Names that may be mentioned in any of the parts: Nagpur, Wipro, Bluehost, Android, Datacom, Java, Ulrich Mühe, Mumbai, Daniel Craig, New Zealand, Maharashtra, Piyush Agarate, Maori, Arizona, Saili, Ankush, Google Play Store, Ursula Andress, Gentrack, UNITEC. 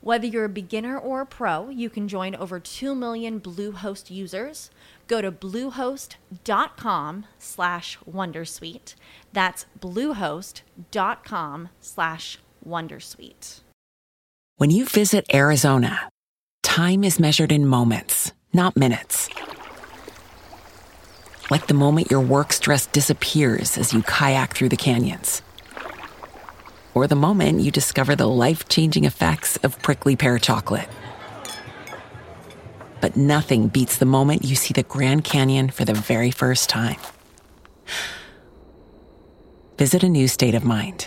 Whether you're a beginner or a pro, you can join over 2 million Bluehost users. Go to bluehost.com/wondersuite. That's bluehost.com/wondersuite. When you visit Arizona, time is measured in moments, not minutes. Like the moment your work stress disappears as you kayak through the canyons. Or the moment you discover the life-changing effects of prickly pear chocolate. But nothing beats the moment you see the Grand Canyon for the very first time. Visit a new state of mind.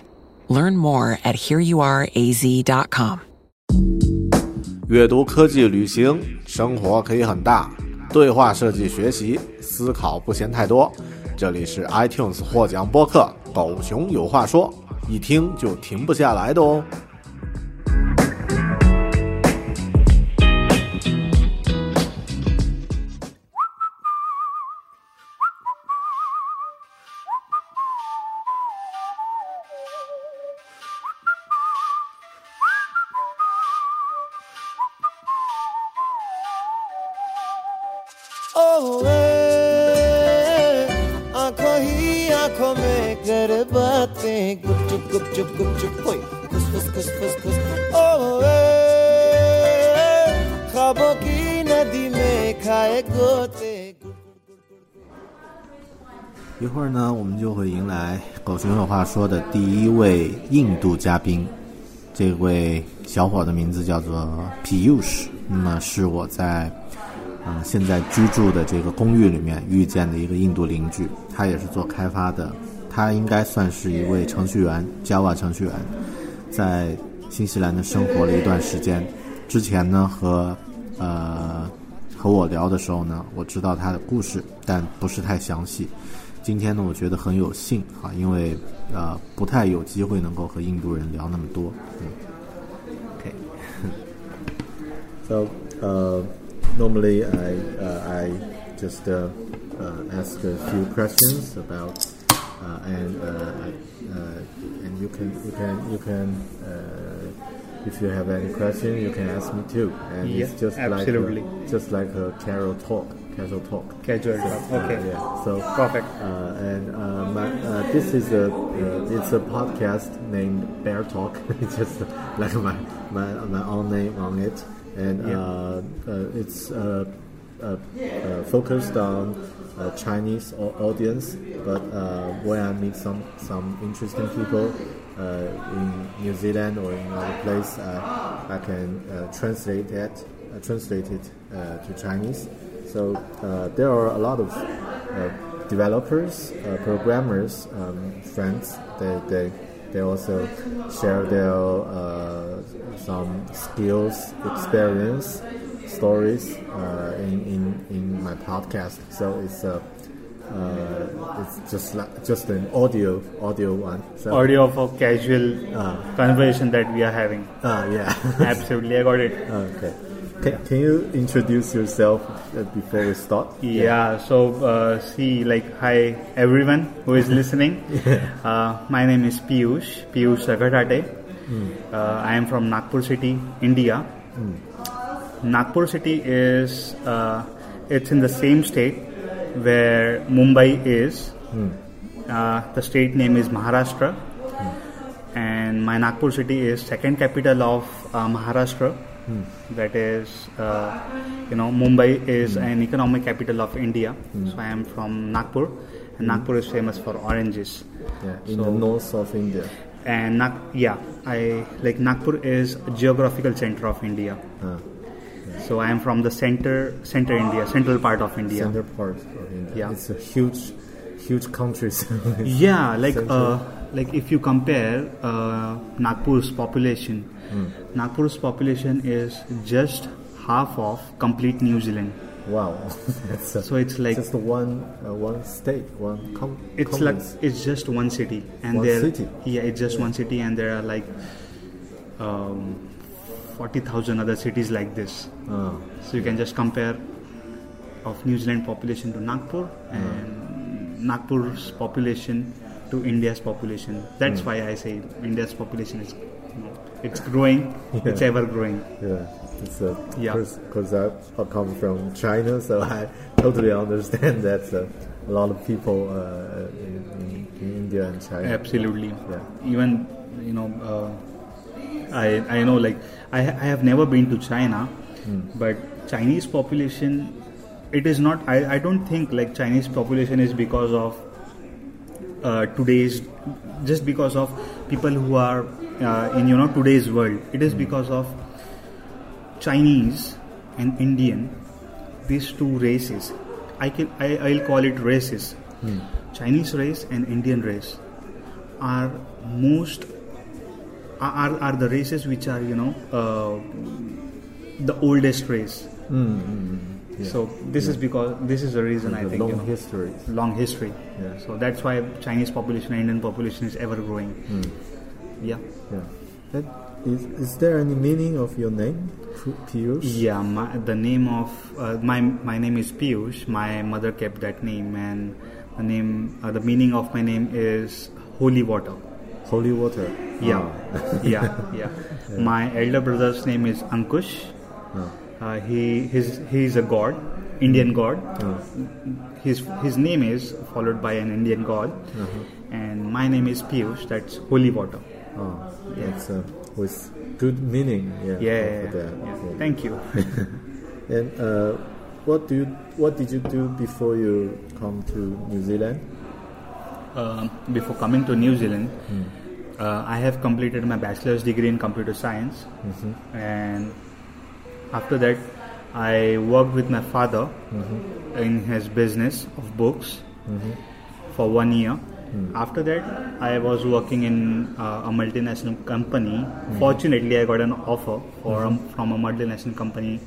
Learn more at hereyouareaz.com. 阅读科技旅行，生活可以很大，对话设计学习，思考不嫌太多。这里是 iTunes 获奖播客《狗熊有话说》。一听就停不下来的哦。一会儿呢，我们就会迎来狗熊有话说的第一位印度嘉宾。这位小伙的名字叫做 Piyush， 那么是我在现在居住的这个公寓里面遇见的一个印度邻居，他也是做开发的，他应该算是一位程序员 Java 程序员，在新西兰的生活了一段时间。之前呢和我聊的时候呢，我知道他的故事，但不是太详细。今天呢，我觉得很有幸啊，因为不太有机会能够和印度人聊那么多。Okay. So normally I just ask a few questions about and you can if you have any question you can ask me too. And yeah, it's just absolutely. Like a casual talk. Casual talk. Okay. Yeah. So perfect. This is it's a podcast named Bear Talk. It's just like my own name on it, and yeah. It's focused on Chinese audience. But when I meet some interesting people in New Zealand or in other place, I can translate it to Chinese. So there are a lot of developers, programmers, friends. They also share their some skills, experience, stories in my podcast. So it's just an audio one. So, audio for casual conversation that we are having. Yeah, absolutely. I got it. Okay. Can you introduce yourself before we start? Yeah. So, hi everyone who is listening. Yeah. My name is Piyush Agarate. I am from Nagpur city, India. Nagpur city is it's in the same state where Mumbai is. The state name is Maharashtra, and my Nagpur city is second capital of Maharashtra. That is, Mumbai is an economic capital of India. So I am from Nagpur, and Nagpur is famous for oranges. Yeah, in the north of India. And Nagpur is a geographical center of India. So I am from the central part of India. Central part of India. Yeah. It's a huge country. Yeah, like if you compare Nagpur's population is just half of complete New Zealand. Wow. So it's like just one city. Yeah, it's just one city, and there are like 40,000 other cities like this. So you can just compare of New Zealand population to Nagpur and Nagpur's population to India's population. That's why I say India's population is it's growing. Yeah. It's ever growing. Yeah. Because I come from China, so I totally understand that a lot of people in India and China. Absolutely. Yeah. Even I know, like I have never been to China, but Chinese population, it is not. I don't think like Chinese population is because of today's, just because of people who are in today's world. It is because of Chinese and Indian, these two races. I'll call it races. Chinese race and Indian race are the races which are the oldest race. Yeah. So this is the reason I think long history. Yeah. So that's why Chinese population and Indian population is ever growing. Is there any meaning of your name, Piyush? Yeah, my name is Piyush. My mother kept that name, and the meaning of my name is holy water. Holy water. Yeah, oh. Yeah. My elder brother's name is Ankush. Oh. He is a god, Indian god. Oh. His name is followed by an Indian god, and my name is Piyush. That's holy water. Oh, that's with good meaning. Yeah. Thank you. And what did you do before you come to New Zealand? Before coming to New Zealand, I have completed my bachelor's degree in computer science, and after that, I worked with my father in his business of books for 1 year. After that, I was working in a multinational company. Fortunately, I got an offer from a multinational company,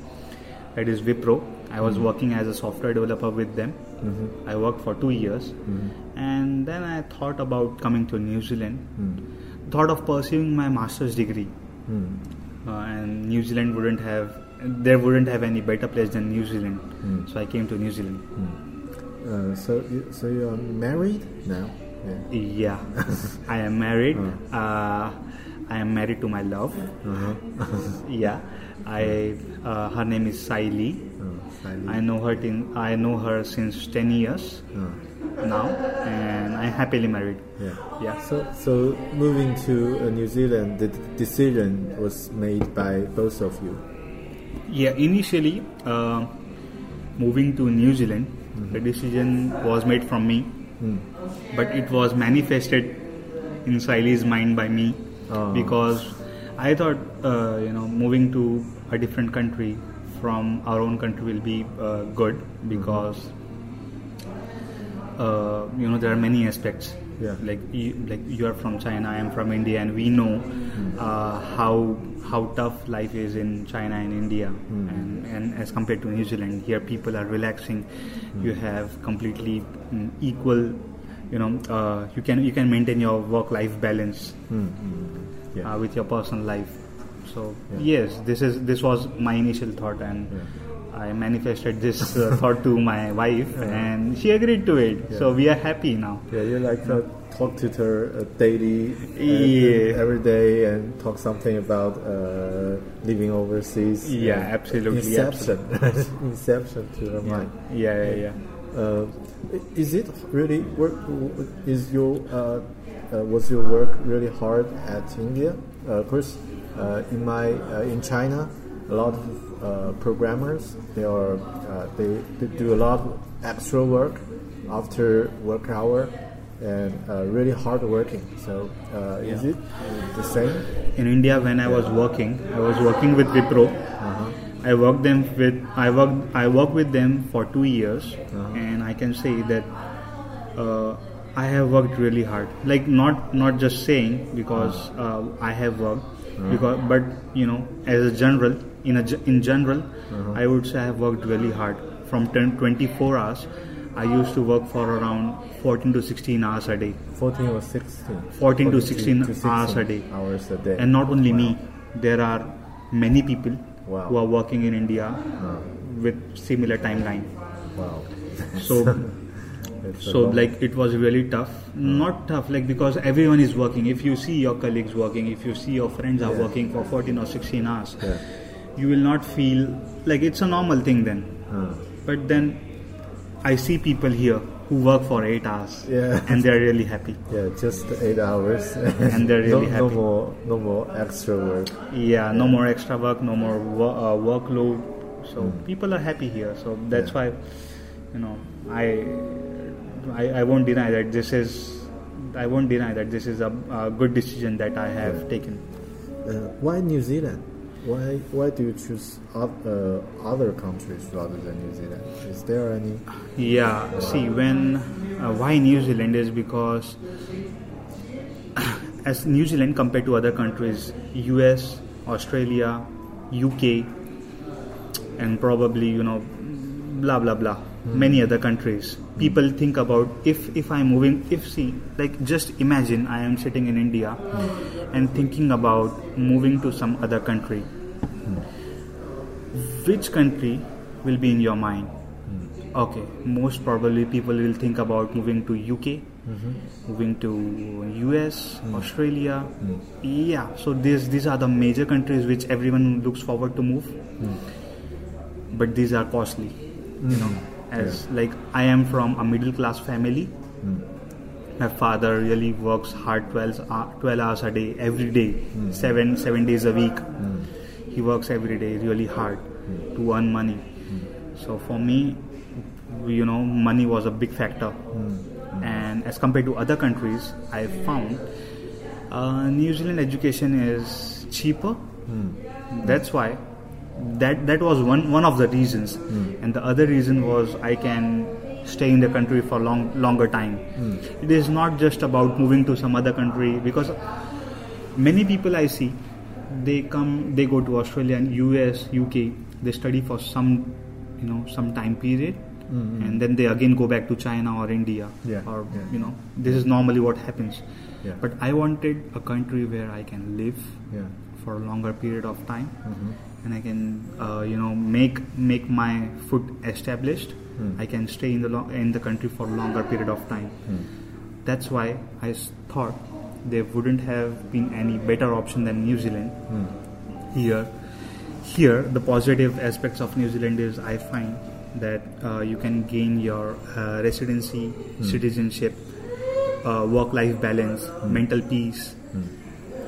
that is Wipro. I was working as a software developer with them. I worked for 2 years. And then I thought about coming to New Zealand. Thought of pursuing my master's degree. And New Zealand wouldn't have any better place than New Zealand. So I came to New Zealand. So you are married now? Yeah, I am married. I am married to my love. Yeah, her name is Saili. I know her since 10 years now, and I'm happily married. Yeah. So moving to New Zealand, the decision was made by both of you. Yeah, initially moving to New Zealand, the decision was made from me. But it was manifested in Saili's mind by me, because I thought, moving to a different country from our own country will be good, because there are many aspects. Yeah. Like you are from China, I am from India, and we know how tough life is in China and India, and as compared to New Zealand, here people are relaxing. You have completely equal, you can maintain your work-life balance with your personal life. So yes, this was my initial thought, and I manifested this thought to my wife, and she agreed to it. Yeah. So we are happy now. Yeah, you talk to her daily, every day, and talk something about living overseas. Yeah, absolutely. Inception to her mind. Yeah. Is it really work? Was your work really hard at India? Of course, in China, a lot of programmers, they do a lot of extra work after work hour, and really hard working. So is it the same? In India, when I was working, with Wipro. I worked with them for 2 years, and I can say that I have worked really hard. Like not just saying because I have worked, because but you know, as a general, in general, I would say I have worked really hard. From 24 hours, I used to work for around 14 to 16 hours a day. 14 or 16? 14 to 16 hours a day. And not only me, there are many people who are working in India with similar timeline. Wow. So like it was really tough. Not tough, like because everyone is working. If you see your colleagues working, if you see your friends are working for 14 or 16 hours, you will not feel like it's a normal thing then. But then I see people here who work for 8 hours and they're really happy. Yeah, just 8 hours. And they're really happy. No more extra work. Yeah, no more extra work, no more workload. So people are happy here. So that's why, you know, I won't deny that this is a good decision that I have taken. Why New Zealand? Why do you choose other countries rather than New Zealand? Is there any? Yeah, see, why New Zealand is because as New Zealand compared to other countries, US, Australia, UK, and probably, you know, blah blah blah, many other countries. People think about if I'm moving, just imagine I am sitting in India and thinking about moving to some other country. Which country will be in your mind? Okay, most probably people will think about moving to UK, moving to US, Australia. Yeah, so these are the major countries which everyone looks forward to move. But these are costly, you know. Like I am from a middle class family. My father really works hard 12 hours a day, every day, 7 days a week. He works every day really hard to earn money. So for me, you know, money was a big factor. And as compared to other countries, I found New Zealand education is cheaper. That's why. That was one of the reasons, and the other reason was I can stay in the country for longer time. It is not just about moving to some other country, because many people I see, they go to Australia and US, UK, they study for some time period, and then they again go back to China or India, you know, this is normally what happens. But I wanted a country where I can live for a longer period of time. And I can, make my foot established. I can stay in the country for a longer period of time. That's why I thought there wouldn't have been any better option than New Zealand. Here, the positive aspects of New Zealand is I find that you can gain your residency, citizenship, work-life balance, mental peace.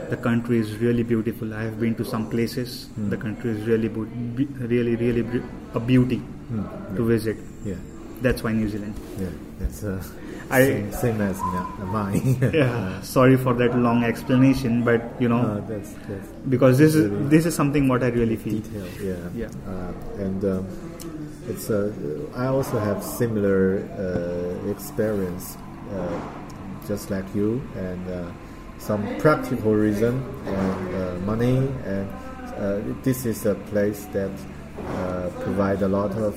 The country is really beautiful. I have been to some places. The country is really, really a beauty to visit. Yeah, that's why New Zealand. Yeah, that's same as mine. Sorry for that long explanation, but you know, that's because this is something what I really feel. Detail, and it's I also have similar experience, just like you and. Some practical reason and money, and this is a place that provide a lot of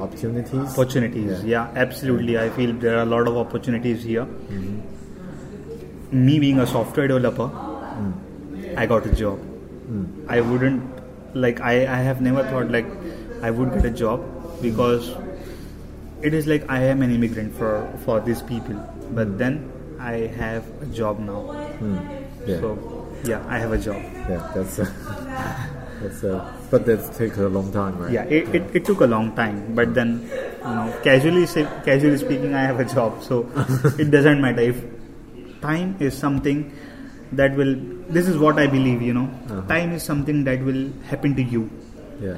opportunities. Absolutely, I feel there are a lot of opportunities here. Me being a software developer, I got a job. I wouldn't I have never thought I would get a job, because it is I am an immigrant for these people, but then I have a job now. So, I have a job. Yeah, but that takes a long time, right? Yeah, it took a long time. But then, you know, casually speaking, I have a job. So, it doesn't matter. If time is something that will... This is what I believe, you know. Time is something that will happen to you. Yeah.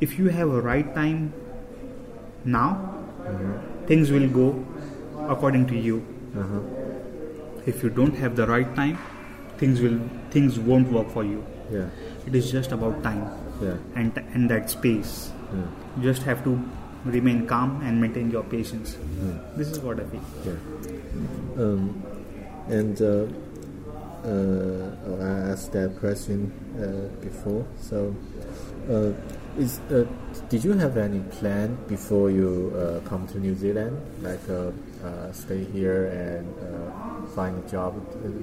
If you have a right time now, things will go according to you. If you don't have the right time, things won't work for you. Yeah. It is just about time. Yeah. And that space. Yeah. You just have to remain calm and maintain your patience. Yeah. This is what I feel. Yeah. I asked that question before. So, did you have any plan before you come to New Zealand, like stay here and find a job?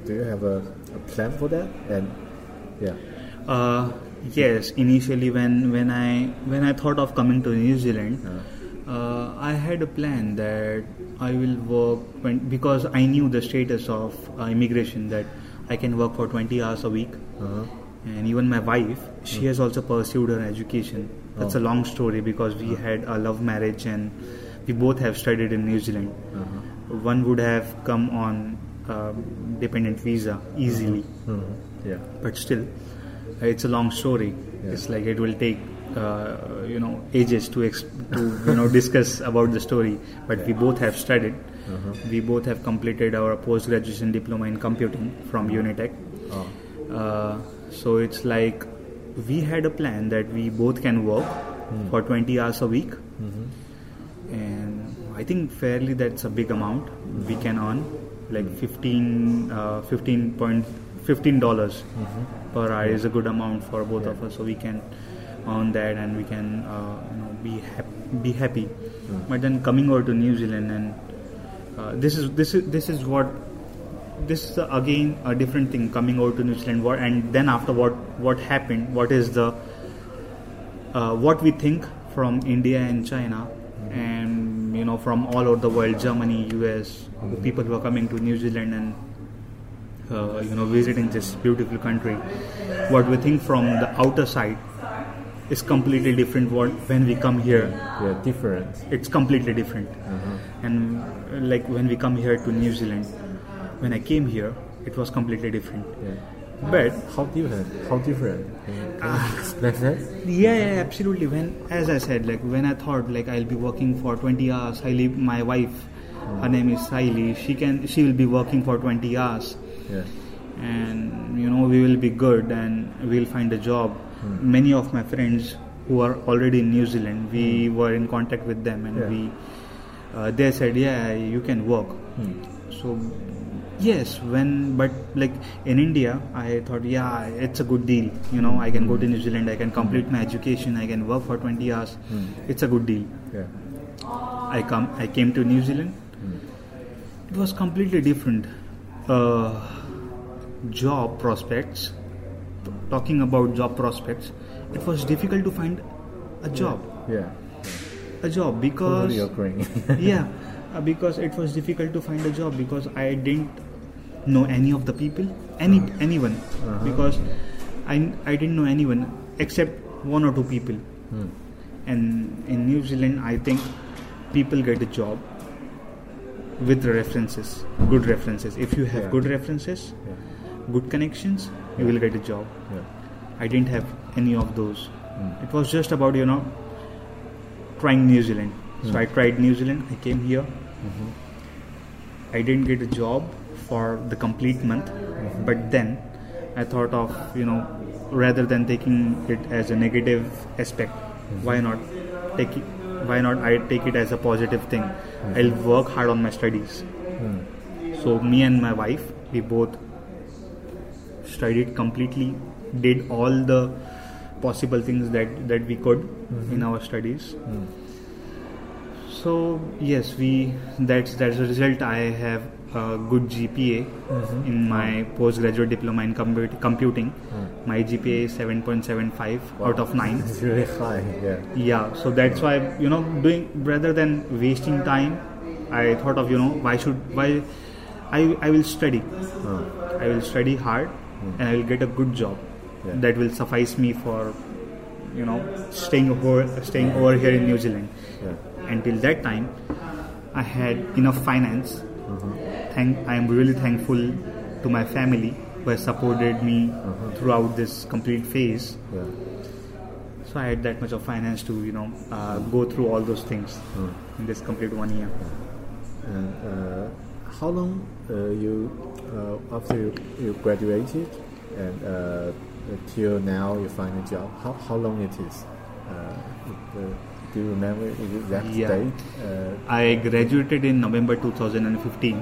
Do you have a plan for that? And yeah. Yes, initially when I thought of coming to New Zealand, I had a plan that I will work because I knew the status of immigration that I can work for 20 hours a week. Uh-huh. And even my wife, she has also pursued her education. That's a long story because we had a love marriage and we both have studied in New Zealand. Uh-huh. One would have come on dependent visa easily. Mm-hmm. Yeah. But still, it's a long story. Yeah. It's like it will take ages to discuss about the story. But we both have studied. Uh-huh. We both have completed our post-graduation diploma in computing from UNITEC. Oh. So it's like we had a plan that we both can work for 20 hours a week. Mm-hmm. And I think fairly that's a big amount we can earn, like $15 per hour is a good amount for both of us. So we can earn that and we can be happy. Mm. But then coming over to New Zealand and this is again a different thing, coming over to New Zealand and then after what happened, what is the what we think from India and China and from all over the world, Germany, US, people who are coming to New Zealand and visiting this beautiful country, what we think from the outer side is completely different when we come here. Yeah, different. It's completely different. And like when we come here to New Zealand, when I came here, it was completely different. Yeah. But how different? Can you explain that? Yeah, absolutely. When, as I said, like when I thought like I'll be working for 20 hours, my wife, her name is Saili. She will be working for 20 hours. Yeah. And we will be good and we'll find a job. Many of my friends who are already in New Zealand, we were in contact with them and they said, yeah, you can work. So. Yes, but like in India, I thought, yeah, it's a good deal. I can go to New Zealand, I can complete my education, I can work for 20 hours. It's a good deal. Yeah. I came to New Zealand. It was completely different. Job prospects. Talking about job prospects, it was difficult to find a job. Yeah. A job because. Totally occurring. Yeah. Because it was difficult to find a job because I didn't know any of the people, anyone, because I didn't know anyone except one or two people. And in New Zealand, I think people get a job with references, good references. If you have good references, good connections, you will get a job. Yeah. I didn't have any of those. It was just about trying New Zealand. So I tried New Zealand, I came here, I didn't get a job for the complete month, but then I thought of, rather than taking it as a negative aspect, why not I take it as a positive thing? I'll work hard on my studies. So me and my wife, we both studied completely, did all the possible things that we could in our studies. So yes, that's the result. I have a good GPA in my postgraduate diploma in computing. My GPA is 7.75 out of 9. It's really high. Yeah. So that's why doing rather than wasting time, I thought of I will study. I will study hard and I will get a good job that will suffice me for staying over here in New Zealand. Yeah. Until that time, I had enough finance. I am really thankful to my family who has supported me throughout this complete phase. Yeah. So I had that much of finance to go through all those things in this complete 1 year. And how long after you graduated and till now you find a job? How long it is? Do you remember exact day? I graduated in November 2015,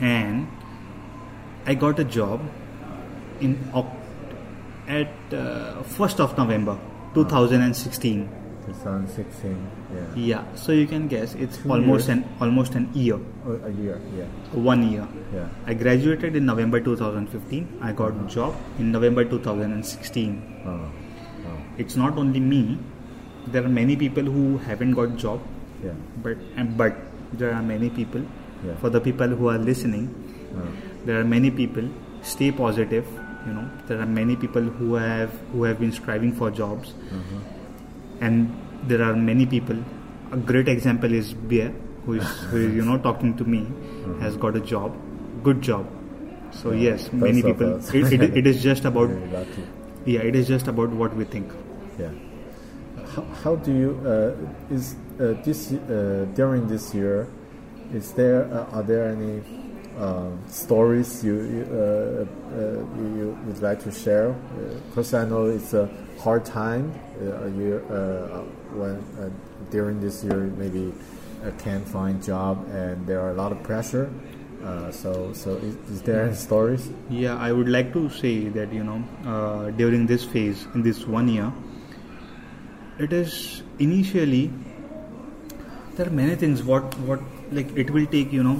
and I got a job at 1st of November 2016. 2016, yeah. Yeah, so you can guess it's almost an year. Oh, a year, yeah. 1 year. Yeah. I graduated in November 2015. I got a job in November 2016. Oh. It's not only me. There are many people who haven't got job, yeah. but there are many people. Yeah. For the people who are listening, there are many people. Stay positive. You know, there are many people who have been striving for jobs, and there are many people. A great example is Beer, who is talking to me, has got a job, good job. So yes, many people. It is just about. Yeah, it is just about what we think. Yeah. How do you during this year? Are there any stories you would like to share? Because I know it's a hard time. When during this year maybe can't find job and there are a lot of pressure. So is there any stories? Yeah, I would like to say that during this phase in this 1 year. It is initially there are many things what like it will take 15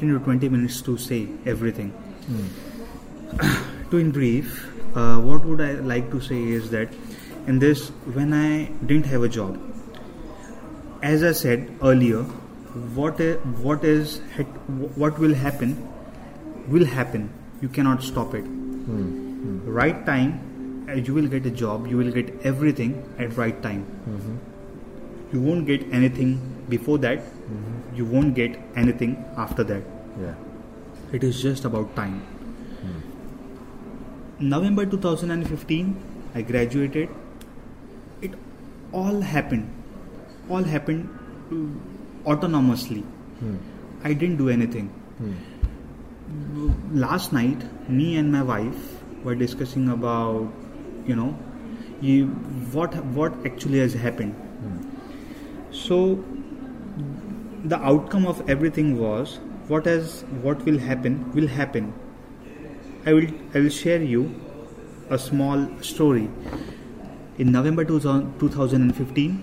to 20 minutes to say everything. To in brief, what would I like to say is that in this when I didn't have a job, as I said earlier, what will happen will happen. You cannot stop it. Right time. You will get a job, you will get everything at right time. You won't get anything before that, you won't get anything after that. Yeah. It is just about time. November 2015, I graduated. It all happened autonomously. I didn't do anything. Last night, me and my wife were discussing about what actually has happened. So the outcome of everything was what will happen will happen. I will share you a small story. In November 2015,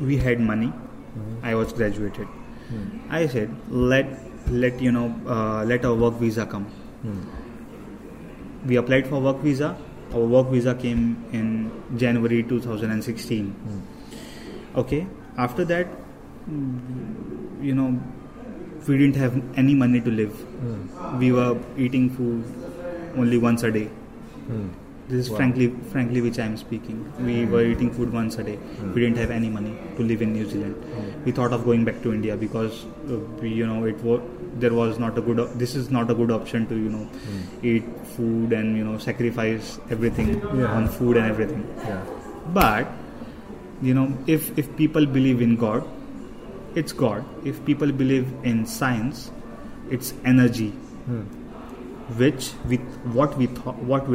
we had money. I was graduated. I said let our work visa come. We applied for work visa. Our work visa came in January 2016. Okay. After that, we didn't have any money to live. We were eating food only once a day. This is frankly which I am speaking. We were eating food once a day. We didn't have any money to live in New Zealand. We thought of going back to India because there was not a good. This is not a good option to eat food and sacrifice everything on food and everything. Yeah. But if people believe in God, it's God. If people believe in science, it's energy, which with what we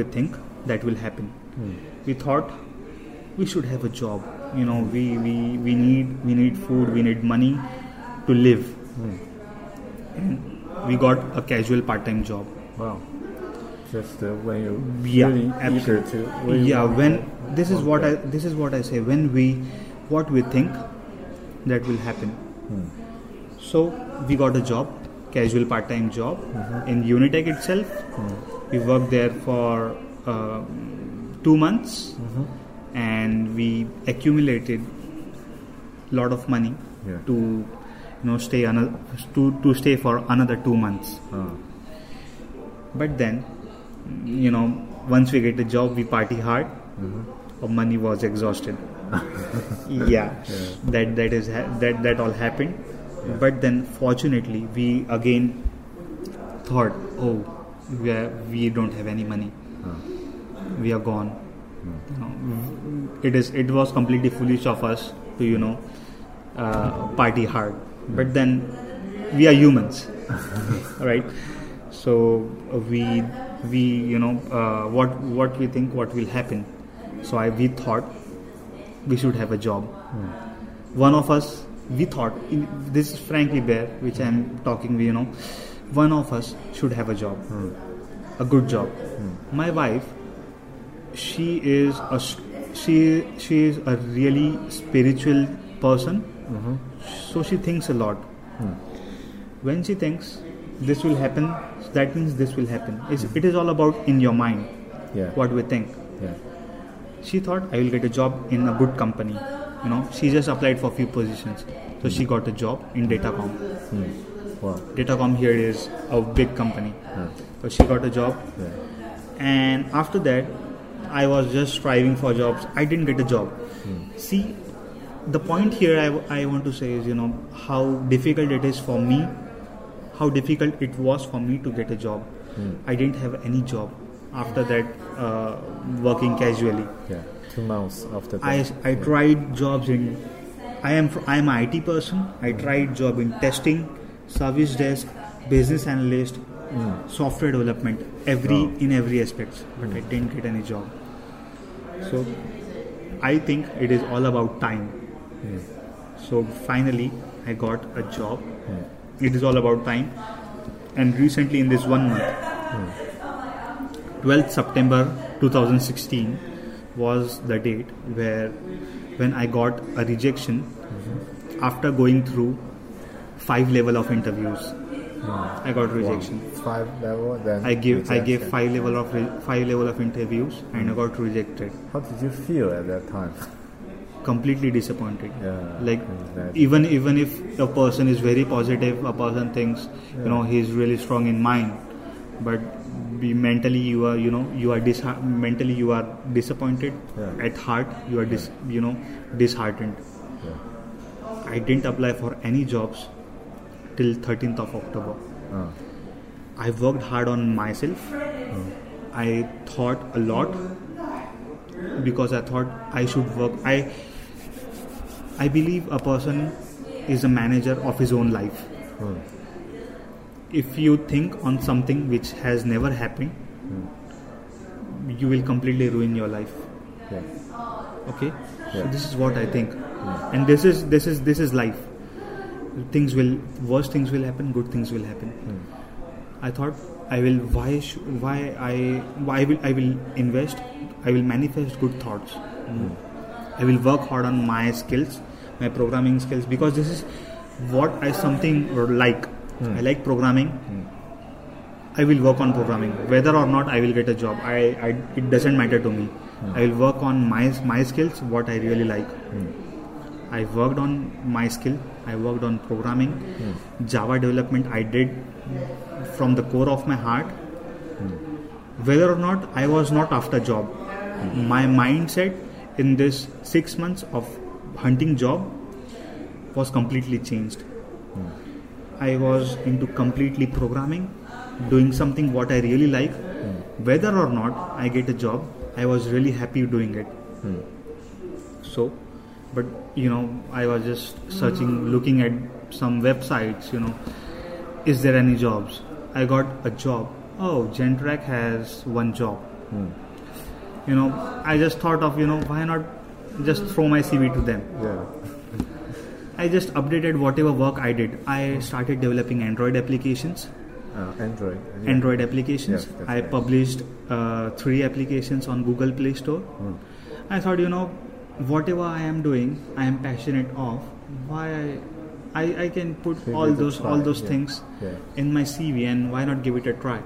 think that will happen. We thought we should have a job. We need food. We need money to live. And we got a casual part-time job. Wow! Just when you really eager to. This is what I say. What we think that will happen. So we got a job, casual part-time job in UNITEC itself. We worked there for 2 months, and we accumulated a lot of money to. Stay for another 2 months. But then, once we get a job, we party hard. Our money was exhausted. That all happened. Yeah. But then, fortunately, we again thought, we don't have any money. We are gone. It was completely foolish of us to party hard, but then we are humans, right? So we you know what we think what will happen. So we thought we should have a job. One of us, we thought, this is frankly bare, which I'm talking, you know, one of us should have a job, a good job. My wife, she is a really spiritual person, so she thinks a lot. When she thinks this will happen, that means this will happen. It is all about in your mind, what we think. She thought, I will get a job in a good company. You know, she just applied for a few positions, so she got a job in Datacom. Wow. Datacom here is a big company, so she got a job. And after that, I was just striving for jobs. I didn't get a job. See, the point here I want to say is, you know, how difficult it is for me, how difficult it was for me to get a job. I didn't have any job after that, working casually. 2 months after that. I tried jobs in, I am an IT person. I tried job in testing, service desk, business analyst, software development, in every aspect, but I didn't get any job. So I think it is all about time. So finally I got a job. It is all about time. And recently in this 1 month, 12th September 2016 was the date when I got a rejection after going through 5 level of interviews. I got rejection. 5 level. Then I gave 5 level of interviews, and I got rejected. How did you feel at that time? Completely disappointed. Like exactly. Even if a person is very positive, a person thinks you know he is really strong in mind, but mentally you are disappointed. At heart you are disheartened. I didn't apply for any jobs till 13th of October. I worked hard on myself. I thought a lot, because I thought I should work. I believe a person is a manager of his own life. If you think on something which has never happened, you will completely ruin your life. Okay? So this is what I think. And this is life. Worse things will happen, good things will happen. I thought I will invest, I will manifest good thoughts. I will work hard on my skills, my programming skills, because this is what I something like. I like programming. I will work on programming, whether or not I will get a job. It doesn't matter to me. I will work on my skills, what I really like. I worked on my skill. I worked on programming. Java development I did from the core of my heart. Whether or not I was not after job. My mindset in this 6 months of hunting job was completely changed. I was into completely programming, doing something what I really like. Whether or not I get a job, I was really happy doing it. So, but you know, I was just searching, looking at some websites, you know, is there any jobs? I got a job. Oh, Gentrack has one job. You know, I just thought of, you know, why not just throw my CV to them? I just updated whatever work I did. I started developing Android applications. Android applications. Yes, I published 3 applications on Google Play Store. I thought, you know, whatever I am doing, I am passionate of. Why I can put all those things in my CV, and why not give it a try?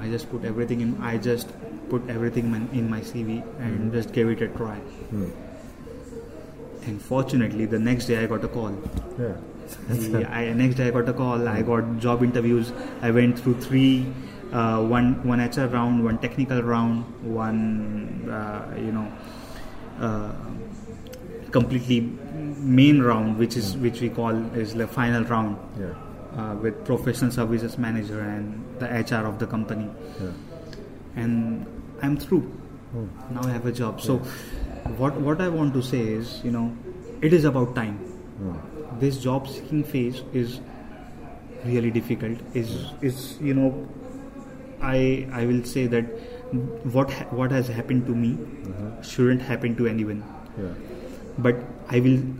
I just put everything in. I just put everything in my CV and just gave it a try. And fortunately, the next day I got a call. Next day I got a call. I got job interviews. I went through 3, one HR round, one technical round, one completely main round, which we call is the final round, with professional services manager and the HR of the company. And I'm through. Now I have a job. So. What I want to say is, you know, it is about time. This job seeking phase is really difficult. Is you know, I will say that what has happened to me shouldn't happen to anyone. But I would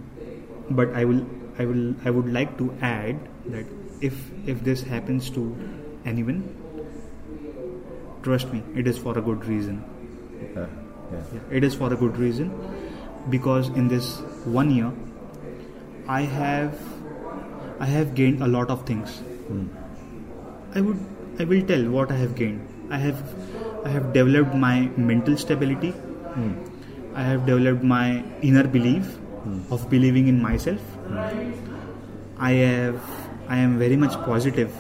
like to add that if this happens to anyone, trust me, it is for a good reason. It is for a good reason, because in this 1 year, I have gained a lot of things. I will tell what I have gained. I have developed my mental stability. I have developed my inner belief of believing in myself. I am very much positive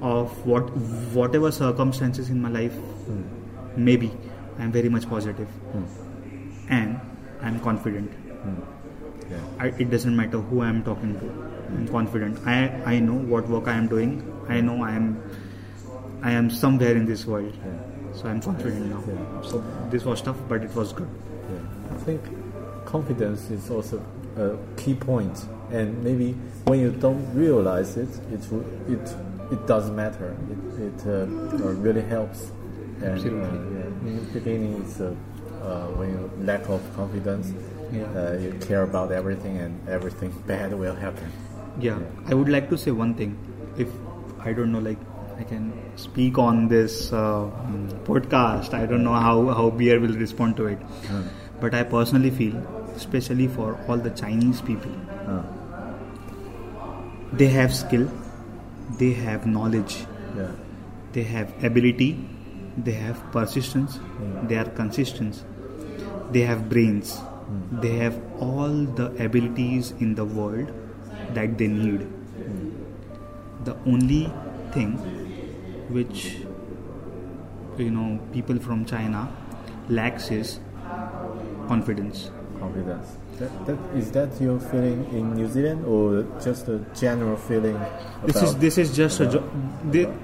of whatever circumstances in my life may be. I am very much positive, and I am confident. It doesn't matter who I am talking to. I am confident. I know what work I am doing. I know I am somewhere in this world. So I am confident now. So this was tough, but it was good. I think confidence is also a key point. And maybe when you don't realize it, it doesn't matter. It really helps. And, absolutely. In the beginning, it's when you lack of confidence. You care about everything, and everything bad will happen. I would like to say one thing. If I don't know, like I can speak on this podcast. I don't know how beer will respond to it. But I personally feel, especially for all the Chinese people, they have skill, they have knowledge, they have ability, they have persistence, they are consistent, they have brains. They have all the abilities in the world that they need. The only thing which people from China lacks is confidence. Is that your feeling in New Zealand, or just a general feeling? This is just a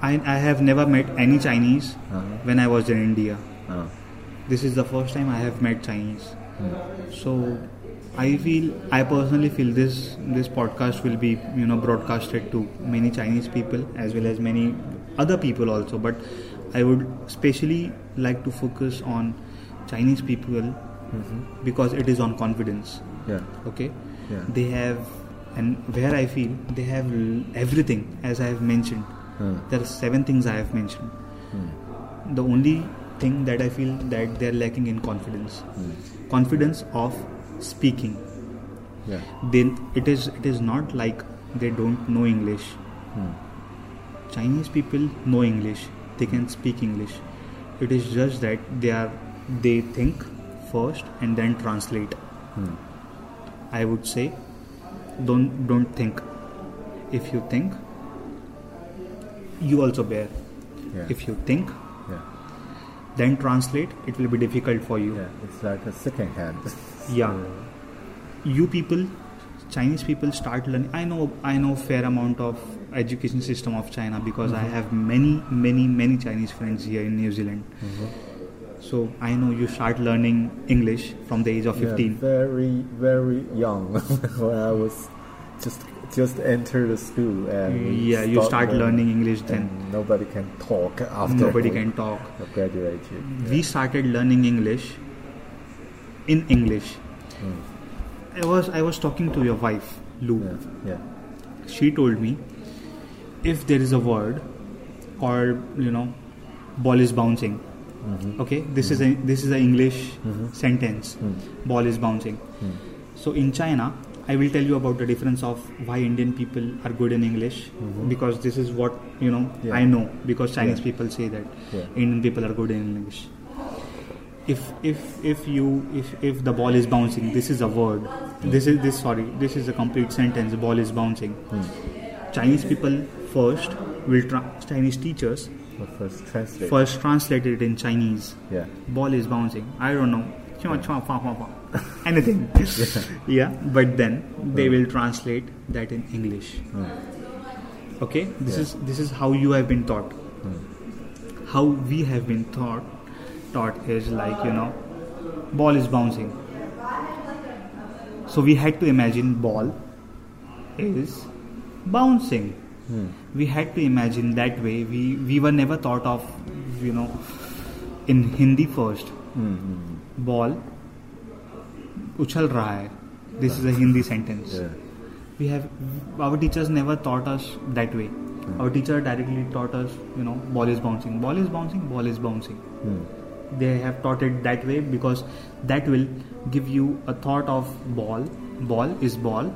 I have never met any Chinese when I was in India. This is the first time I have met Chinese. So I personally feel this podcast will be broadcasted to many Chinese people as well as many other people also, but I would especially like to focus on Chinese people because it is on confidence. They have, and where I feel they have everything, as I have mentioned. There are 7 things I have mentioned. The only thing that I feel that they are lacking in confidence, confidence of speaking. Then it is not like they don't know English. Chinese people know English, they can speak English. It is just that they think first and then translate. I would say don't think. If you think, you also bear. If you think, then translate, it will be difficult for you. It's like a second hand. You people, Chinese people, start learning. I know fair amount of education system of China, because I have many Chinese friends here in New Zealand. So I know you start learning English from the age of 15. Very, very young. When I was just enter the school, and you start learning English then. Nobody can talk after. Nobody can talk. Graduated. We started learning English in English. I was talking to your wife, Lou. She told me, if there is a word called ball is bouncing. Okay, this is a English sentence. Ball is bouncing. So in China, I will tell you about the difference of why Indian people are good in English, because this is what I know, because Chinese people say that Indian people are good in English. If the ball is bouncing, this is a word. This is a complete sentence. Ball is bouncing. Chinese people first will Chinese teachers first translate it in Chinese. Ball is bouncing. I don't know. Anything. But then they will translate that in English. Okay, this is how you have been taught. How we have been taught is like ball is bouncing. So we had to imagine ball is bouncing. We had to imagine that way. We were never thought of, you know, in Hindi first. Ball uchal raha hai. This is a Hindi sentence. We have, our teachers never taught us that way. Our teacher directly taught us, you know, ball is bouncing, ball is bouncing, ball is bouncing. They have taught it that way because that will give you a thought of ball. Ball is ball,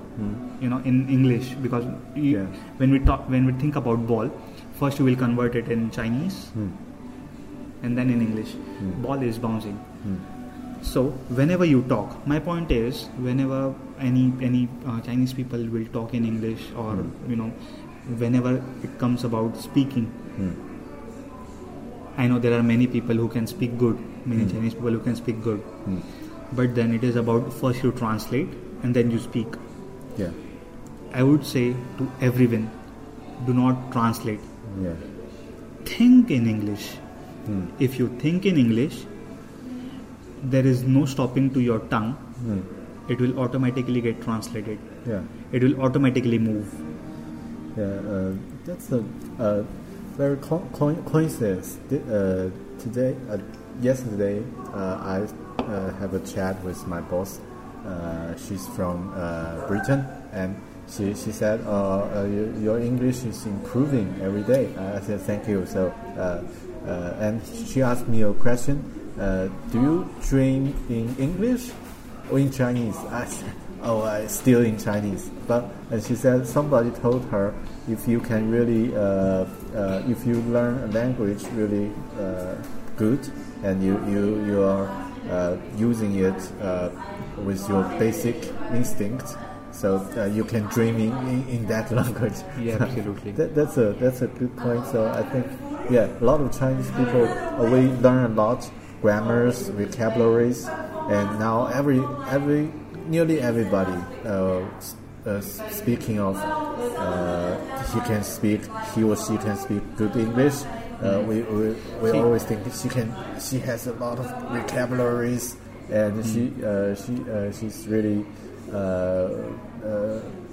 you know, in English, because when we think about ball, first you will convert it in Chinese and then in English. Ball is bouncing. So whenever you talk, my point is, whenever any Chinese people will talk in English, or you know, whenever it comes about speaking, I know there are many people who can speak good, many Chinese people who can speak good, but then it is about first you translate and then you speak. Yeah, I would say to everyone, do not translate. Yeah, think in English. If you think in English, there is no stopping to your tongue. It will automatically get translated. Yeah, it will automatically move. Yeah, that's a very coincidence. Yesterday, I have a chat with my boss. She's from Britain, and she said, your English is improving every day. I said, thank you. So, and she asked me a question. Do you dream in English or in Chinese? I said, still in Chinese. But she said somebody told her, if you can really, if you learn a language really good, and you are using it with your basic instinct, so you can dream in that language. Yeah, absolutely. That's a good point. So I think, yeah, a lot of Chinese people, we learn a lot. Grammars, vocabularies, and now nearly everybody speaking of, he or she can speak good English. We always think she has a lot of vocabularies, and she's really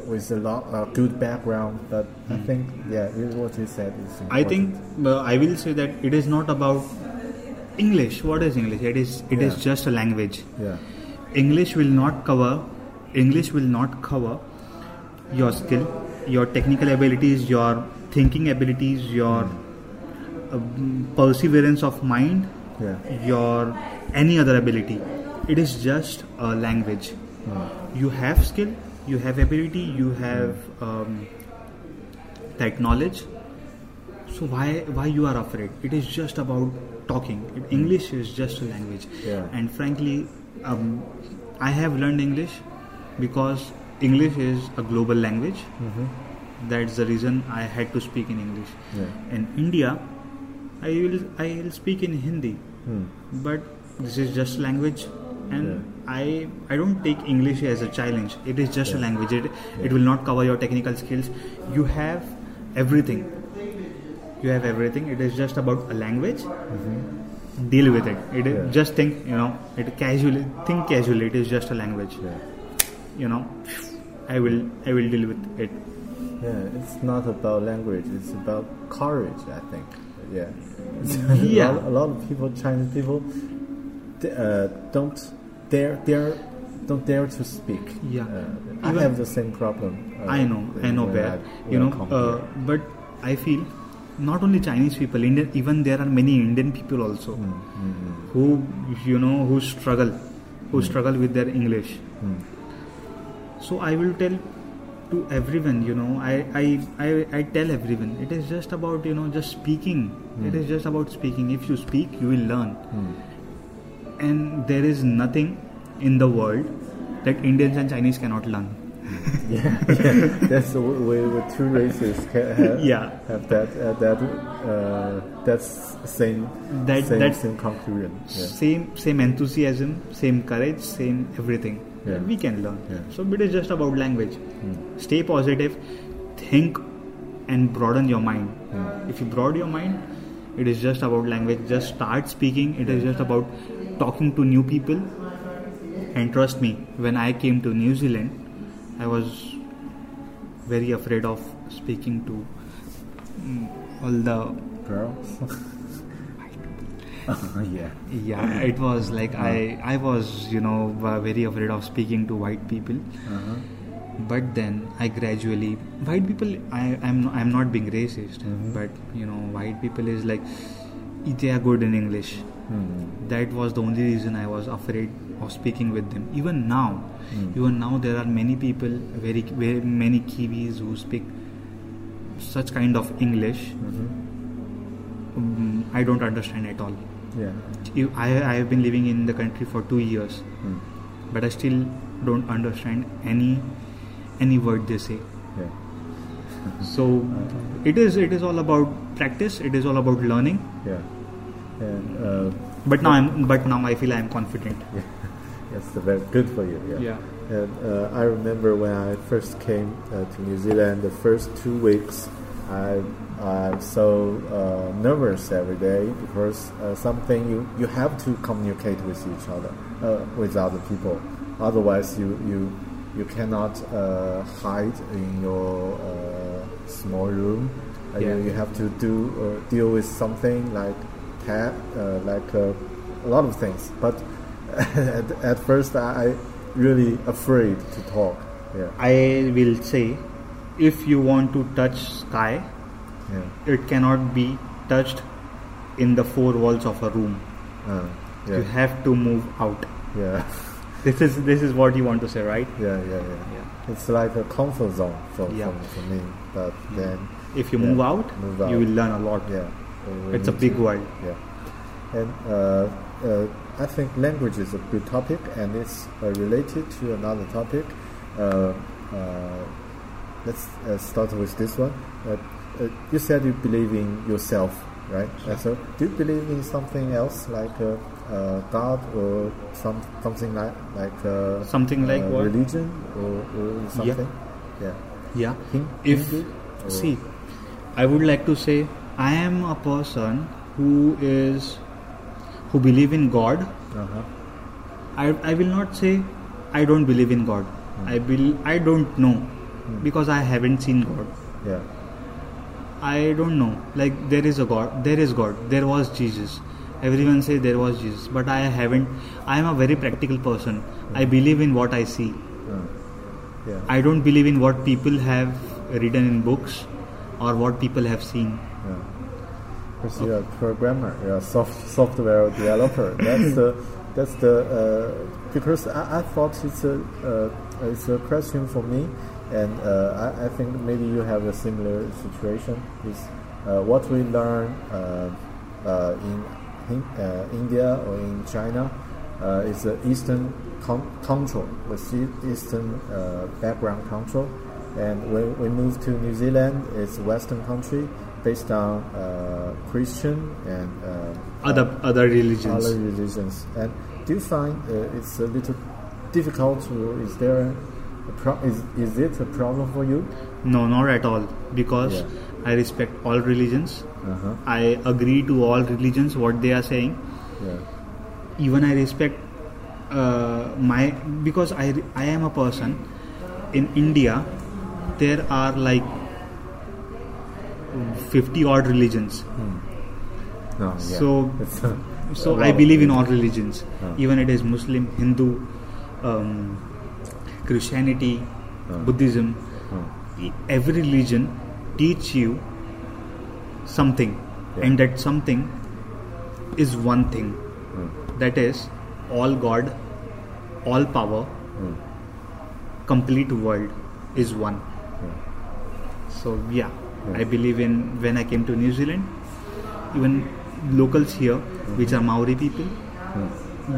with a lot of good background. But I think, yeah, what you said is important. I think I will say that it is not about English. What is English? It is just a language. Yeah. English will not cover your skill, your technical abilities, your thinking abilities, your perseverance of mind, your any other ability. It is just a language. You have skill, you have ability, you have that knowledge. So why you are afraid? It is just about talking. English is just a language. Yeah. And frankly, I have learned English because English is a global language. That's the reason I had to speak in English. In India, I will speak in Hindi. But this is just language, and I don't take English as a challenge. It is just a language. It will not cover your technical skills. You have everything. It is just about a language. Deal with it. Just think, you know, think casually. It is just a language. You know, I will deal with it. Yeah, it's not about language. It's about courage, I think. Yeah. A lot of people, Chinese people, don't dare to speak. Yeah. I have the same problem. I know bad. You know, but I feel, not only Chinese people, Indian, even there are many Indian people also who struggle with their English. So I will tell to everyone, you know, I tell everyone, it is just about, you know, just speaking. It is just about speaking. If you speak, you will learn. And there is nothing in the world that Indians and Chinese cannot learn. That's the way with two races have that same conclusion, same enthusiasm, same courage, same everything. We can learn. So it is just about language. Stay positive, think, and broaden your mind. If you broaden your mind, it is just about language. Just start speaking. It is just about talking to new people. And trust me, when I came to New Zealand, I was very afraid of speaking to all the girls. Yeah, it was like I was, you know, very afraid of speaking to white people. Uh-huh. But then I gradually, white people, I'm not being racist, mm-hmm. but you know, white people is like, they are good in English. Mm-hmm. That was the only reason I was afraid of speaking with them. Even now, mm-hmm. There are many people, very many Kiwis who speak such kind of English. Mm-hmm. I don't understand at all. Yeah, I have been living in the country for 2 years, but I still don't understand any word they say. Yeah. So it is all about practice. It is all about learning. Yeah. And, but now I feel I am confident. Yeah. That's very good for you. Yeah. Yeah. And I remember when I first came to New Zealand, the first 2 weeks, I'm so nervous every day because something you have to communicate with each other, with other people. Otherwise, you cannot hide in your small room. Yeah. You have to deal with something like a lot of things. But at first, I really afraid to talk. Yeah. I will say, if you want to touch sky, yeah. It cannot be touched in the four walls of a room. Yeah. You have to move out. Yeah. This is what you want to say, right? Yeah. It's like a comfort zone for me. But then, if you move out, you will learn a lot. Yeah, it's a big world. Yeah, and I think language is a good topic, and it's related to another topic. Let's start with this one. You said you believe in yourself, right? Sure. So, do you believe in something else, like God or something like something like what? Religion or something? Yeah. See, I would like to say I am a person who believe in God. Uh-huh. I will not say I don't believe in God. Mm. I don't know because I haven't seen God. Yeah. I don't know. Like there is a God. There is God. There was Jesus. Everyone say there was Jesus, but I haven't. I am a very practical person. I believe in what I see. Yeah. I don't believe in what people have written in books or what people have seen. Because you're a programmer, you're a software developer. Because I thought it's a question for me, and I think maybe you have a similar situation. Is what we learn in India or in China is the Eastern control, with Eastern background control, and when we moved to New Zealand, it's a Western country based on Christian and other religions. And do you find it's a little difficult? Or is there is it a problem for you? No, not at all. Because I respect all religions. Uh-huh. I agree to all religions what they are saying. Yeah. Even I respect because I am a person. In India, there are like 50 odd religions. Oh, yeah. So I believe in all religions. Oh. Even it is Muslim, Hindu, Christianity, Buddhism. Oh. Every religion teach you something, and that something is one thing. That is all God, all power, complete world is one. So I believe in. When I came to New Zealand, even locals here, which are Maori people,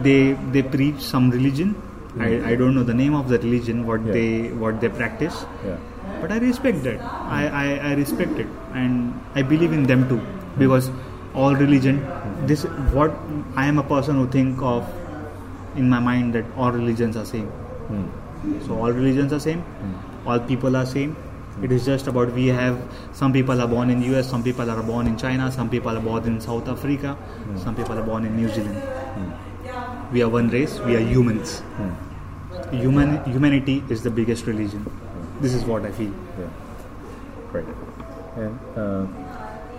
they preach some religion. I don't know the name of the religion, what they practice. Yeah. But I respect that. I respect it, and I believe in them too, because all religion. This what I am a person who think of in my mind that all religions are same. So all religions are same. All people are same. It is just about we have some people are born in US, some people are born in China, some people are born in South Africa, some people are born in New Zealand. We are one race. We are humans. Humanity is the biggest religion. This is what I feel. Yeah. Right. And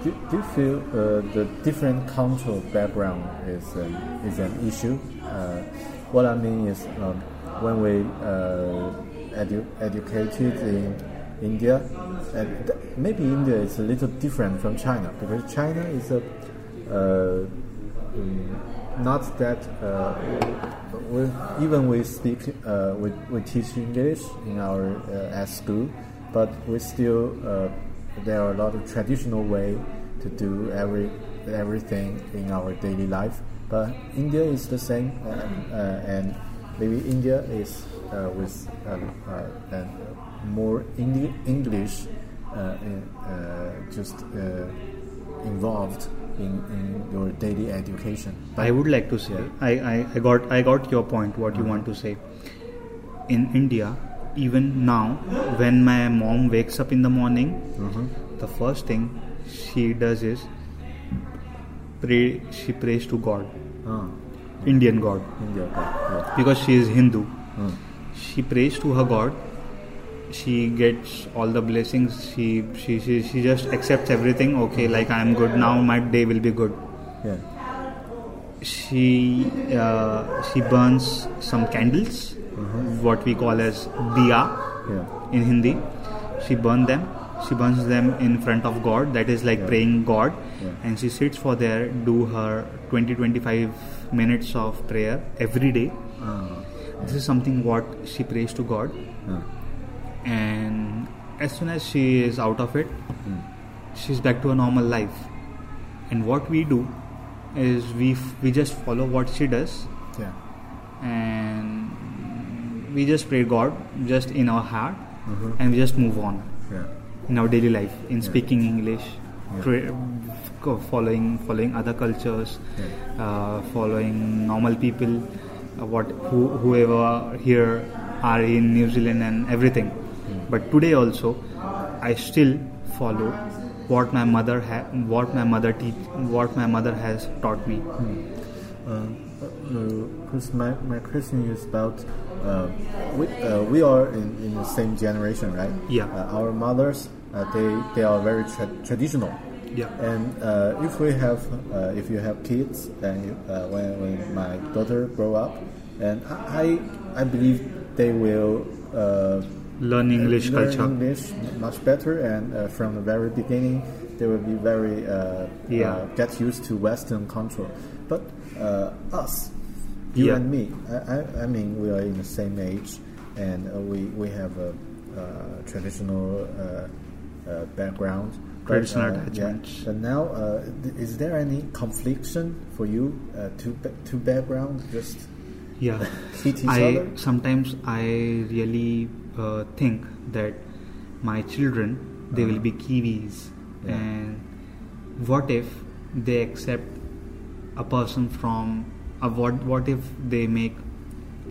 do you feel the different cultural background is an issue? What I mean is when we educated in India, and maybe India is a little different from China because China is a not that even we speak we teach English in our at school, but we still there are a lot of traditional way to do everything in our daily life. But India is the same, and maybe India is with more English just involved in your daily education. But I would like to say, I got your point. What you want to say? In India, even now, when my mom wakes up in the morning, the first thing she does is pray. She prays to God, Indian God, because she is Hindu. She prays to her God. She gets all the blessings. She just accepts everything. Okay, like I am good now. My day will be good. Yeah. She burns some candles. What we call as diya in Hindi. She burns them. She burns them in front of God. That is like praying God. Yeah. And she sits for there, do her 20-25 minutes of prayer every day. This is something what she prays to God. And as soon as she is out of it, she's back to a normal life. And what we do is we just follow what she does. Yeah. And we just pray God just in our heart, and we just move on in our daily life, in speaking English, following other cultures, following normal people, whoever here are in New Zealand and everything. But today also, I still follow what my mother has taught me. My question is about we are in the same generation, right? Yeah. Our mothers, they are very traditional. Yeah. And if you have kids, and when my daughter grow up, and I believe they will learn culture. English much better, and from the very beginning, they will be very get used to Western culture. But us, you and me, I mean, we are in the same age, and we have a traditional background. Traditional attachments. But now, is there any confliction for you to background? Just sometimes I really think that my children, they will be Kiwis, and what if they accept a person from what if they make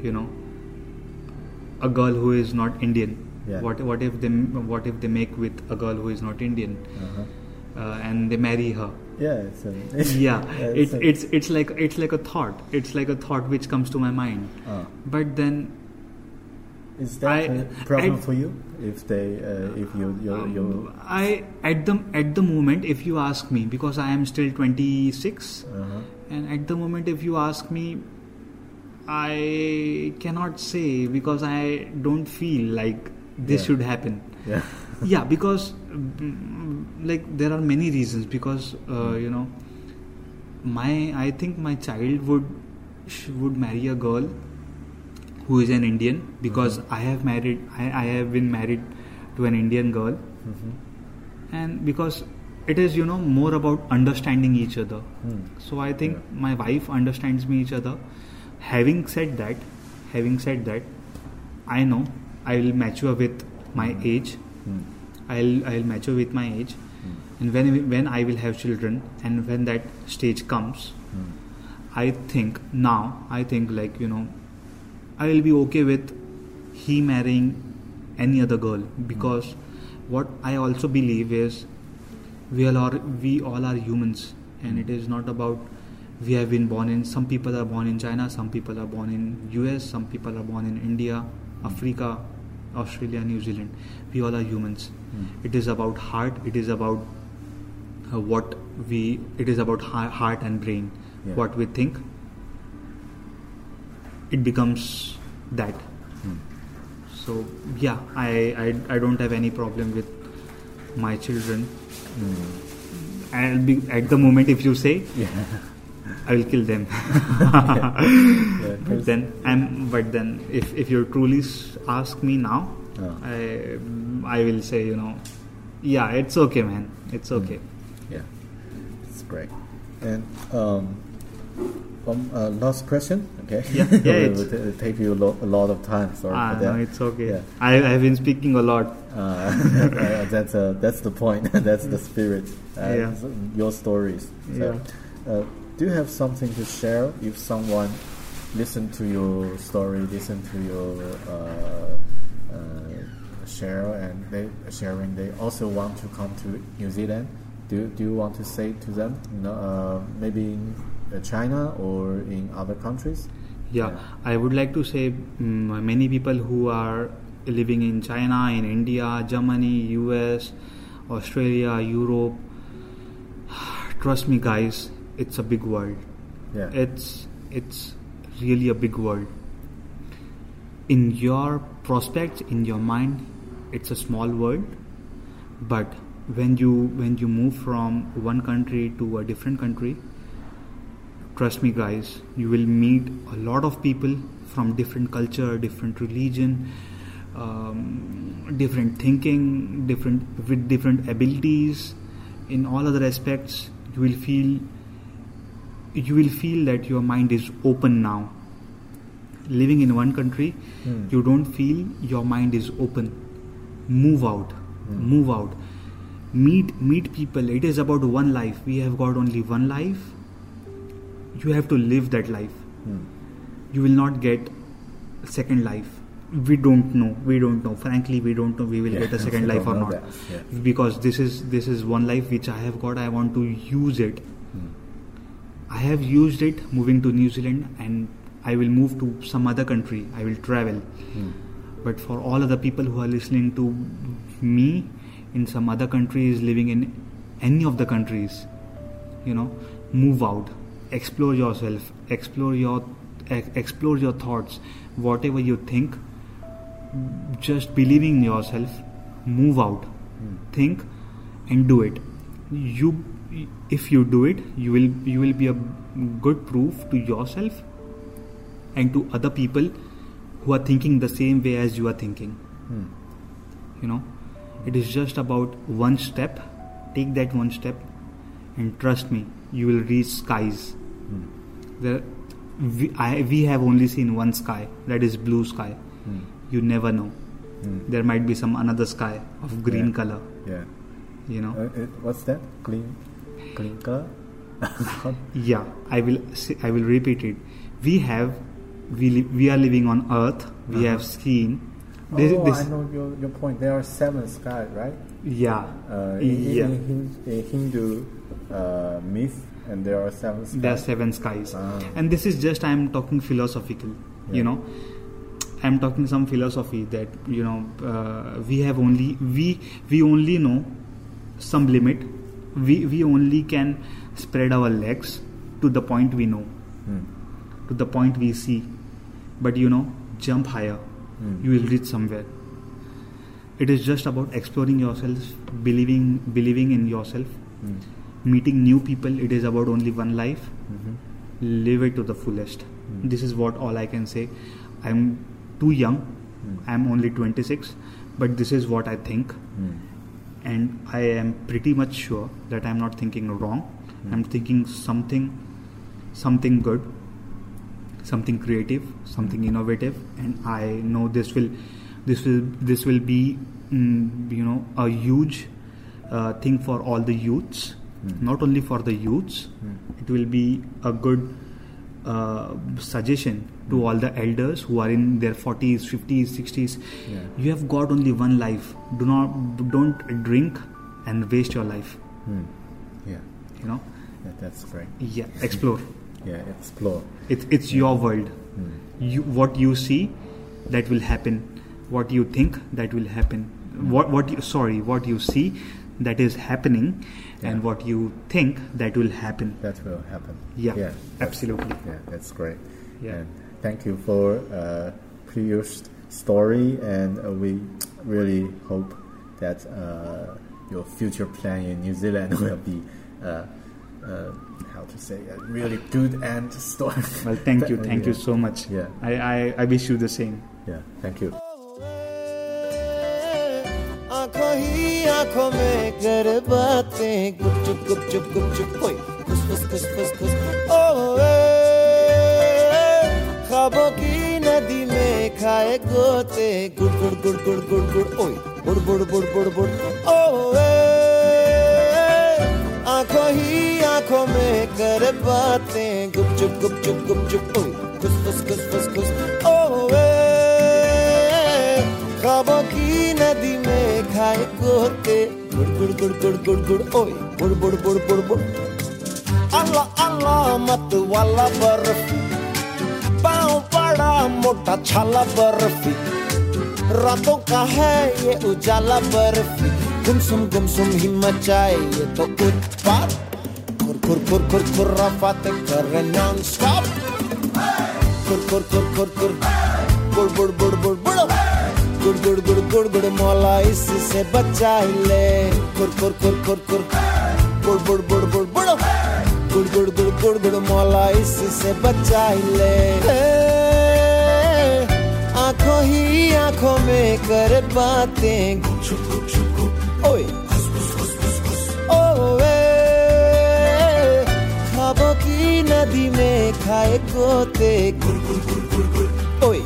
a girl who is not Indian? What if they make with a girl who is not Indian? And they marry her. It's like a thought which comes to my mind. But then, is that a problem for you? If they at the moment, if you ask me, because I am still 26, and at the moment if you ask me, I cannot say, because I don't feel like this should happen. Because there are many reasons, because I think my child would marry a girl who is an Indian, because I have been married to an Indian girl, and because it is more about understanding each other. So I think my wife understands me each other. Having said that, I know I will mature with my age. I'll mature with my age, and when I will have children, and when that stage comes, I think I will be okay with he marrying any other girl, because what I also believe is we all are humans, and it is not about We have been born in, some people are born in China, some people are born in US, some people are born in India, Africa, Australia, New Zealand. We all are humans. It is about heart, it is about it is about heart and brain. Yeah. What we think, it becomes that. So yeah, I don't have any problem with my children. I'll be at the moment, if you say, I will kill them. But then if you truly ask me now, I will say, it's okay, man, it's okay. Yeah, it's great. And last question, okay? Yeah, yeah. It will take you a lot of time. Sorry for that. No, it's okay. Yeah. I've been speaking a lot. That's the point. That's the spirit. Your stories. So, do you have something to share if someone listened to your story, listened to your share, and they also want to come to New Zealand? Do you want to say to them, maybe in China or in other countries? Yeah. I would like to say many people who are living in China, in India, Germany, US, Australia, Europe, trust me, guys, it's a big world. Yeah. It's really a big world. In your prospects, in your mind, it's a small world, but when you move from one country to a different country, trust me, guys, you will meet a lot of people from different culture, different religion, different thinking, with different abilities. In all other aspects, you will feel that your mind is open now. Living in one country, you don't feel your mind is open. Move out. Meet people. It is about one life. We have got only one life. You have to live that life. You will not get a second life. We don't know. Frankly, we don't know we will get a second life or not. Yeah. Because this is one life which I have got. I want to use it. I have used it moving to New Zealand, and I will move to some other country. I will travel. But for all other people who are listening to me, in some other countries, living in any of the countries, move out, explore yourself, explore your thoughts, whatever you think, just believing in yourself, move out, think and do it. If you do it, you will be a good proof to yourself and to other people who are thinking the same way as you are thinking. It is just about one step. Take that one step, and trust me, you will reach skies. We have only seen one sky, that is blue sky. You never know. There might be some another sky of green color. Yeah. What's that? Green color. Yeah, I will repeat it. We are living on Earth. We have seen. I know your point. There are seven skies, right? Yeah. In Hindu myth, and there are seven skies. There are seven skies. And this is just, I'm talking philosophical, I'm talking some philosophy that, we only know some limit. We only can spread our legs to the point we know, to the point we see. But, jump higher. You will reach somewhere. It is just about exploring yourself, believing in yourself, meeting new people. It is about only one life. Live it to the fullest. This is what all I can say. I'm too young. I'm only 26, but this is what I think. And I am pretty much sure that I'm not thinking wrong. I'm thinking something good, something creative, something innovative, and I know this will be a huge thing for all the youths, not only for the youths. It will be a good suggestion to all the elders who are in their 40s, 50s, 60s. You have got only one life. Don't drink and waste your life. That's great. Explore. Yeah, explore. It's your world. Mm. What you see, that will happen. What you think, that will happen. Mm. What you see, that is happening, and what you think, that will happen. That will happen. Yeah, absolutely. Yeah, that's great. Yeah, and thank you for Piyush's story, and we really hope that your future plan in New Zealand will be. A really good end story. Well, thank you so much. Yeah, I wish you the same. Yeah, thank you. आँखों ही आँखों में कर बातें गुपचुप गुपचुप कोई खुस ओए ख्वाबों की नदी में खाए गोते गुड़ ओए बुड़ ओए आँखों ही आँखों में कर बातें गुपचुप खुस ओए ख्वाबों की नदी में खाए गोते गुड़ ओए बुड़ अल्लाह मत वाला बर्फी पाँव बड़ा मोटा छाला बर्फी रातों का है ये उजाला बर्फी गुमसुम ही मचाए ये तो उत्पात खुर रफात कर नॉन स्टॉप खुर गुड़ मौला इससे बचा ले गुड़ मौला इससे बचा ले आँखों ही आँखों में कर बातें ओए ओए ख्वाबों की नदी में खाए गोते ओए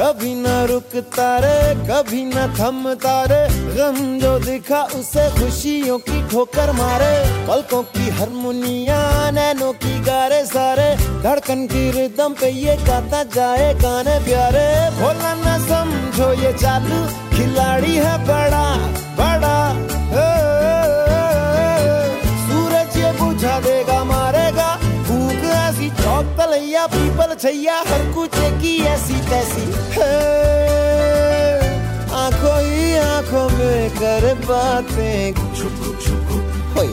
कभी न रुकता रे कभी न थमता रे गम जो दिखा उसे खुशियों की ठोकर मारे पलकों की हारमोनिया नैनों की गारे सारे धड़कन की रिदम पे ये गाता जाए गाने प्यारे भोला न समझो ये चालू खिलाड़ी है बड़ा बड़ा सूरज ये बुझा देगा मारेगा पल या पीपल छैया हर कुचे की ऐसी तैसी आँखों ही आँखों में कर बातें ओए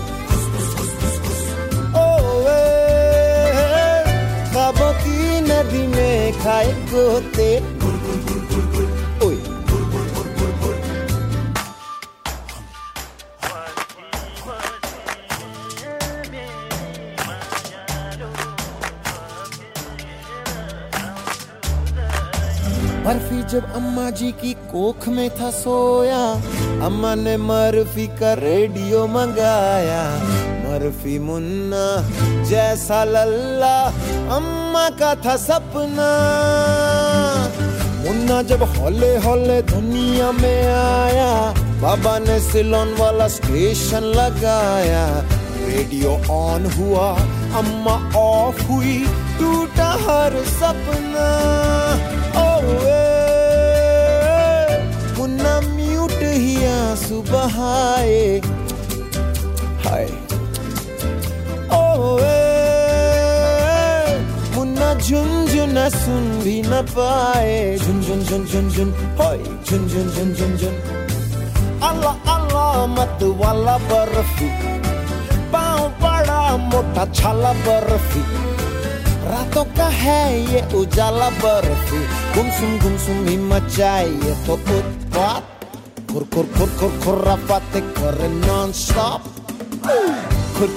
ख्वाबों की नदी में खाए गोते बर्फी जब अम्मा जी की कोख में था सोया अम्मा ने मर्फी का रेडियो मंगाया मर्फी मुन्ना जैसा लल्ला अम्मा का था सपना मुन्ना जब हौले हौले दुनिया में आया बाबा ने सिलोन वाला स्टेशन लगाया रेडियो ऑन हुआ अम्मा ऑफ हुई टूटा हर सपना ओए मुन्ना म्यूट ही आंसू बहाए हाय ओए मुन्ना झुनझुन सुन भी न पाए झुनझुन झुनझुन होय झुनझुन झुनझुन अल्लाह अल्लाह मत वाला बर्फी पाँव बड़ा मोटा छाला बर्फी रातों का है ये उजाला बर्फी गुमसुम ही मचाए ये तो उत्पात खुर रफाते कर नॉन स्टॉप खुर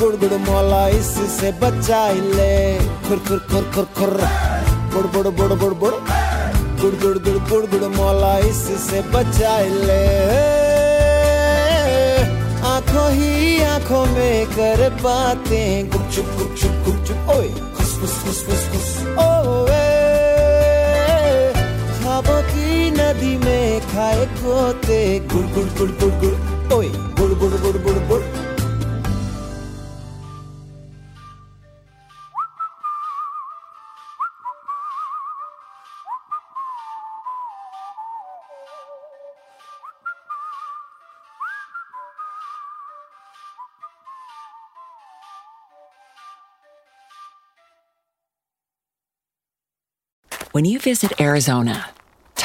गुड़ मौला इससे बचा ले गुड़ मौला इससे बचा ले कर बातें गुपचुप गुपचुप गुपचुप ओए खुस खुस खुस खुस खुस ओए ख्वाबों की नदी में खाए खोते गुड़ गुड़ गुड़ गुड़ गुड़ ओए गुड़ गुड़ गुड़ गुड़ गुड़ When you visit Arizona,